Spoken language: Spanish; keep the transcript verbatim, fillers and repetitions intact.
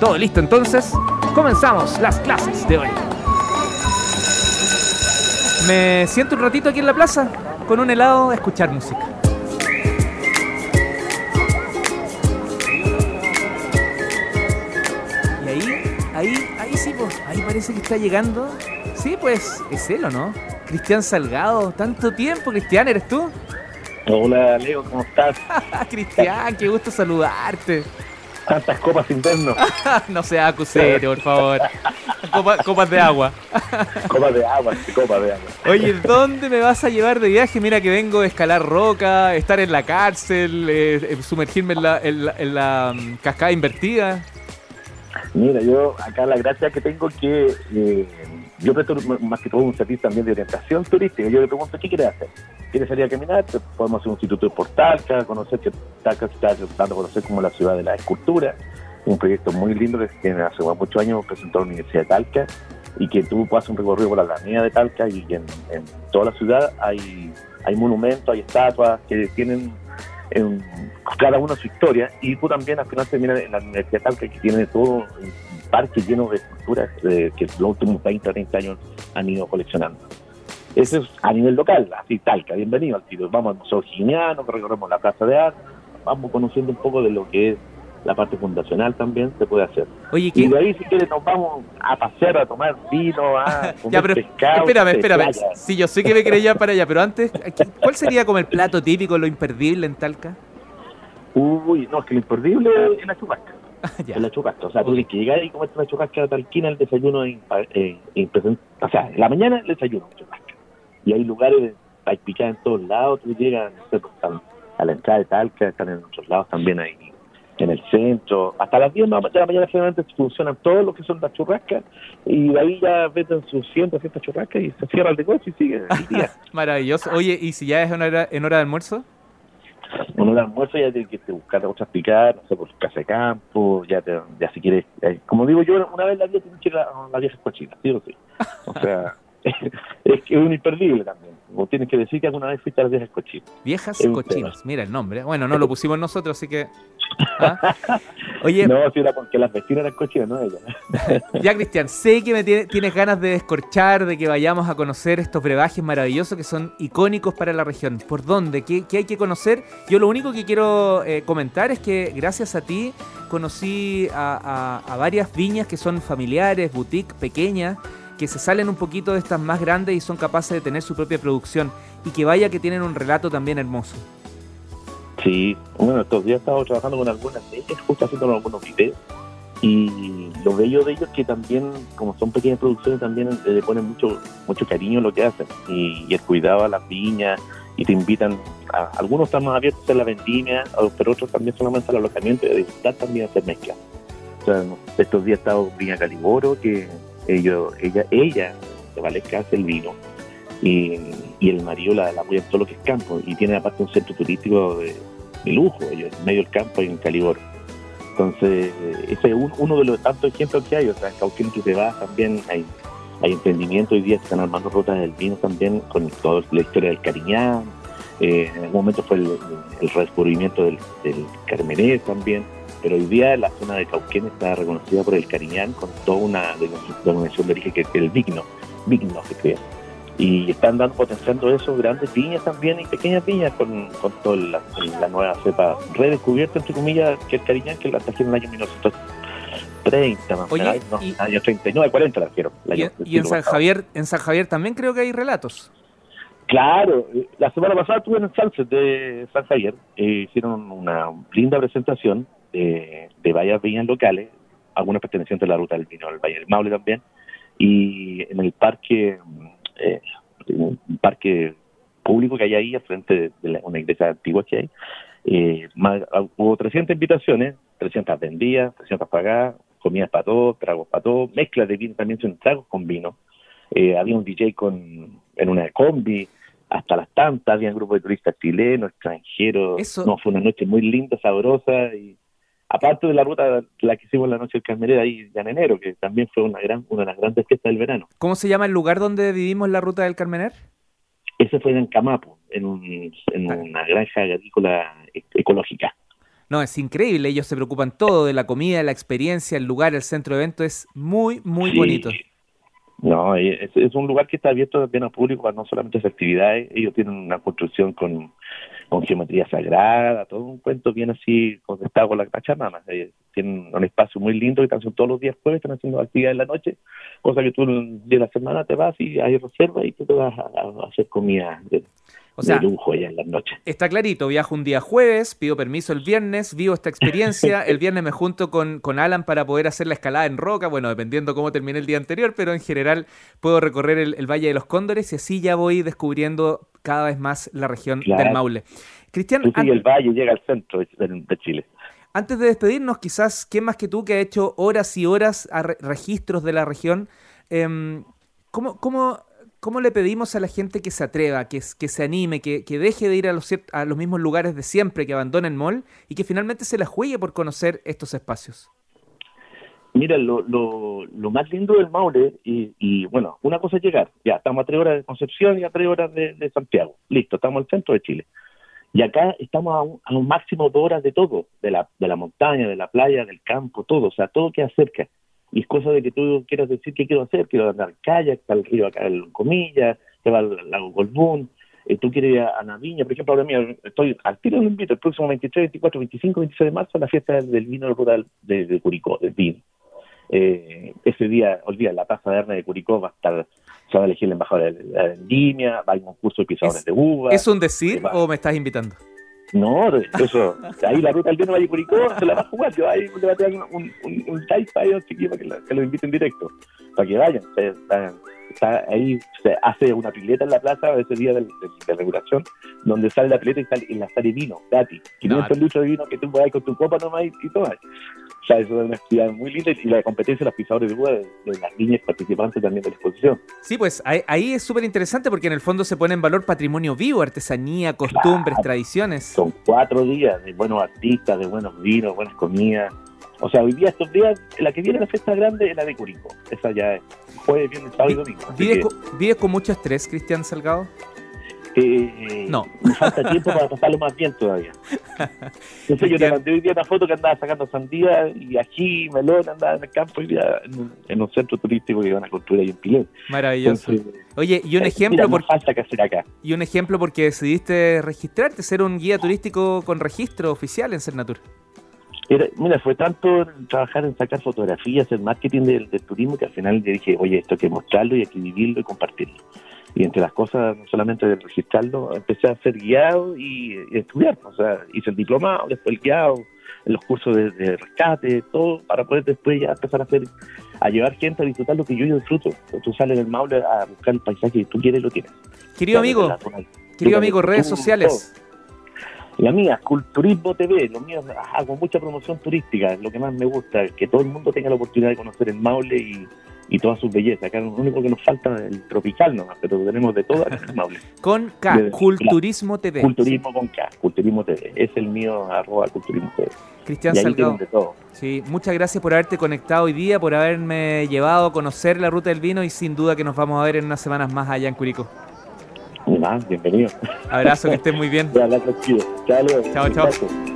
¿Todo listo entonces? Comenzamos las clases de hoy. Me siento un ratito aquí en la plaza, con un helado, a escuchar música. Y ahí, ahí, ahí sí, pues, ahí parece que está llegando. Sí, pues, es él, ¿o no? Cristian Salgado, tanto tiempo, Cristian, ¿eres tú? Hola, Leo, ¿cómo estás? Cristian, qué gusto saludarte. Tantas copas internas. No seas acusero, por favor. Copa, copas de agua. Copas de agua, copas de agua. Oye, ¿dónde me vas a llevar de viaje? Mira que vengo de escalar roca, estar en la cárcel, eh, sumergirme en la, en la, en la um, cascada invertida. Mira, yo acá la gracia que tengo es que eh, yo presto más que todo un servicio también de orientación turística. Yo le pregunto, ¿qué quieres hacer? ¿Quieres salir a caminar? Podemos hacer un instituto por Talca, conocer que Talca se está tratando de conocer como la ciudad de la escultura. Un proyecto muy lindo que hace muchos años presentó la Universidad de Talca, y que tú haces un recorrido por la avenida de Talca y en, en toda la ciudad hay, hay monumentos, hay estatuas que tienen en, cada una su historia, y tú también al final terminas en la Universidad de Talca, que tiene todo un parque lleno de esculturas eh, que los últimos veinte o treinta años han ido coleccionando. Eso es a nivel local, así Talca, bienvenido al tiro. Vamos al Museo Jimiano, recorremos la Plaza de Arte, vamos conociendo un poco de lo que es la parte fundacional también se puede hacer. Oye, ¿qué? Y de ahí, si quieres, nos vamos a pasear, a tomar vino, a comer ya, pero, pescado. Espérame, espérame. Sí, yo sé que me querés llevar para allá, pero antes, ¿cuál sería como el plato típico, lo imperdible en Talca? Uy, no, es que lo imperdible es la churrasca. Es la churrasca. O sea, tú tienes que llegar y comer una churrasca talquina, el desayuno es eh, impresionante. O sea, en la mañana el desayuno es churrasca. Y hay lugares, hay picadas en todos lados, tú llegas a la entrada de Talca, están en otros lados también ahí. En el centro, hasta las diez de la mañana generalmente funcionan todos los que son las churrascas, y de ahí ya venden sus cien, doscientas churrascas y se cierra el negocio y sigue el día. Maravilloso. Oye, ¿y si ya es una hora, en hora de almuerzo? En hora de almuerzo ya tienes que buscar otras picadas, no sé, por casa de campo, ya te, ya si quieres, eh, como digo yo, una vez la vida tienes que ir a la vieja cochina, sí o sí. O sea, es que es un imperdible también. Vos tienes que decir que alguna vez fuiste a las viejas cochinas. Viejas cochinas, mira el nombre. Bueno, no lo pusimos nosotros, así que... ¿Ah? Oye, no, si era porque las vecinas eran cochinas, no ella. Ya, Cristian, sé que me tiene, tienes ganas de descorchar, de que vayamos a conocer estos brebajes maravillosos que son icónicos para la región. ¿Por dónde? ¿Qué, qué hay que conocer? Yo lo único que quiero eh, comentar es que gracias a ti conocí a, a, a varias viñas que son familiares, boutiques pequeñas, que se salen un poquito de estas más grandes y son capaces de tener su propia producción, y que vaya que tienen un relato también hermoso. Sí, bueno, estos días estaba trabajando con algunas de ellas, justo haciendo algunos videos, y lo bello de ellos es que también, como son pequeñas producciones, también le ponen mucho mucho cariño a lo que hacen, y, y el cuidado a las viñas, y te invitan, a, algunos están más abiertos a la vendimia, pero otros también solamente al alojamiento, y a disfrutar también a hacer mezcla. O sea, estos días estaba Viña Caliboro, que ellos, ella, ella, se vale que hace el vino, y, y el marido la, la apoya en todo lo que es campo, y tiene aparte un centro turístico de, de lujo, ellos, en medio del campo y en Caliboro. Entonces, ese es un, uno de los tantos ejemplos que hay. O sea, en Cauquín tú te vas también, hay, hay emprendimientos hoy día que están armando rutas del vino también, con toda la historia del Cariñán, eh, en algún momento fue el, el redescubrimiento del, del Carmenère también, pero hoy día la zona de Cauquén está reconocida por el Cariñán con toda una denominación de origen que es el Vigno, Vigno se crea. Y están dando, potenciando eso, grandes viñas también y pequeñas viñas con, con toda la, la nueva cepa redescubierta, entre comillas, que el Cariñán, que la trajeron en el año mil novecientos treinta, más o menos, no, año treinta y nueve, cuarenta la trajeron. Y, año, y en, San Javier, en San Javier también creo que hay relatos. Claro, la semana pasada estuve en el Sánchez de San Javier, eh, hicieron una linda presentación de, de varias viñas locales, algunas pertenecientes a la ruta del vino, al Valle del Maule también, y en el parque... Eh, un parque público que hay ahí al frente de, la, de una iglesia antigua que hay, eh, más, hubo trescientas invitaciones, trescientas vendidas, trescientas pagadas, comidas para todos, tragos para todos, mezclas de vino también, son tragos con vino, eh, había un D J con en una combi hasta las tantas, había un grupo de turistas chilenos, extranjeros. Eso... no, fue una noche muy linda, sabrosa, y aparte de la ruta la que hicimos la noche del Carmenère ahí en enero, que también fue una gran una de las grandes fiestas del verano. ¿Cómo se llama el lugar donde vivimos la ruta del Carmenère? Ese fue en Camapo, en, un, en una granja agrícola ecológica. No, es increíble, ellos se preocupan todo de la comida, la experiencia, el lugar, el centro de evento, es muy, muy sí. bonito. No, es, es un lugar que está abierto también al público para no solamente las actividades, ellos tienen una construcción con, con geometría sagrada, todo un cuento bien así conectado con la Pachamama. Eh, tienen un espacio muy lindo que están haciendo todos los días jueves, están haciendo actividades en la noche, cosa que tú de la semana te vas y hay reserva y tú te vas a, a hacer comida de, o sea, de lujo allá en la noche. Está clarito, viajo un día jueves, pido permiso el viernes, vivo esta experiencia, el viernes me junto con, con Alan para poder hacer la escalada en roca, bueno, dependiendo cómo terminé el día anterior, pero en general puedo recorrer el, el Valle de los Cóndores y así ya voy descubriendo cada vez más la región claro. del Maule. Cristian, sí, sí, el valle llega al centro de Chile. Antes de despedirnos, quizás, ¿quién más que tú que ha hecho horas y horas a re registros de la región? Eh, ¿cómo, cómo, ¿Cómo le pedimos a la gente que se atreva, que, que se anime, que, que deje de ir a los, a los mismos lugares de siempre, que abandone el mall y que finalmente se la juegue por conocer estos espacios? Mira, lo, lo, lo más lindo del Maule, y, y bueno, una cosa es llegar, ya estamos a tres horas de Concepción y a tres horas de, de Santiago, listo, estamos al centro de Chile. Y acá estamos a un, a un máximo de horas de todo, de la, de la montaña, de la playa, del campo, todo, o sea, todo queda cerca. Y es cosa de que tú quieras decir qué quiero hacer, quiero andar kayak, está el río acá, el Loncomilla, te va al lago Golbún, eh, tú quieres ir a, a Naviña, por ejemplo, ahora mira, estoy al tiro, lo invito el próximo veintitrés, veinticuatro, veinticinco, veintiséis de marzo a la fiesta del vino rural de, de Curicó, del vino. Eh, ese día, olvida, la Plaza de Arte de Curicó va a estar, se va a elegir el embajador de la vendimia, va a ir un curso de pisadores de uva. ¿Es un decir o me estás invitando? No, eso, ahí la ruta del vino Valle Curicó se la va a jugar, yo ahí le va a tirar un, un, un type ahí a un chiquillo para que, la, que lo inviten directo, para que vayan. Se, está, está ahí se hace una pileta en la plaza ese día de, de, de regulación, donde sale la pileta y sale, y la sale vino, gratis. quinientos litros de vino que tú vas con tu copa nomás y, y tomas. O sea, eso es una actividad muy linda y la competencia de los pisadores de uva de, de las niñas participantes también de la exposición. Sí, pues ahí, ahí es súper interesante porque en el fondo se pone en valor patrimonio vivo, artesanía, costumbres, claro, tradiciones. Son cuatro días de buenos artistas, de buenos vinos, buenas comidas. O sea, hoy día, estos días, la que viene la fiesta grande es la de Curicó. Esa ya es jueves, viernes, sábado y domingo. ¿Vives con, ¿vives con mucho estrés, Cristian Salgado? Eh, no. Me falta tiempo para pasarlo más bien todavía. Entonces, yo te mandé hoy día una foto que andaba sacando sandía y ají, melón, andaba en el campo y ya en, en un centro turístico que van a construir ahí en Pilén. Maravilloso. Entonces, oye, y un eh, ejemplo. Mira, por... no falta que hacer acá. Y un ejemplo porque decidiste registrarte, ser un guía turístico con registro oficial en Cernatur. Era, mira, fue tanto trabajar en sacar fotografías, el marketing del, del turismo, que al final le dije, oye, esto hay que mostrarlo y hay que vivirlo y compartirlo. Y entre las cosas, no solamente de registrarlo, empecé a ser guiado y, y estudiar. O sea, hice el diplomado, después el guiado, los cursos de, de rescate, todo, para poder después ya empezar a hacer, a llevar gente a disfrutar lo que yo, yo disfruto. Tú sales del Maule a buscar el paisaje que tú quieres, lo tienes. Querido amigo, la, la, la, querido amigo, redes sociales. Todo. La mía, Culturismo T V, lo mío, hago mucha promoción turística, es lo que más me gusta, que todo el mundo tenga la oportunidad de conocer el Maule y, y todas sus bellezas. Acá lo único que nos falta es el tropical nomás, pero tenemos de todo el Maule. Con K, de, Culturismo la, T V. Culturismo con K, Culturismo T V, es el mío, arroba Culturismo T V. Cristian Salgado, sí, muchas gracias por haberte conectado hoy día, por haberme llevado a conocer la ruta del vino y sin duda que nos vamos a ver en unas semanas más allá en Curicó. Bienvenido. Abrazo, que estés muy bien. Chao, chao.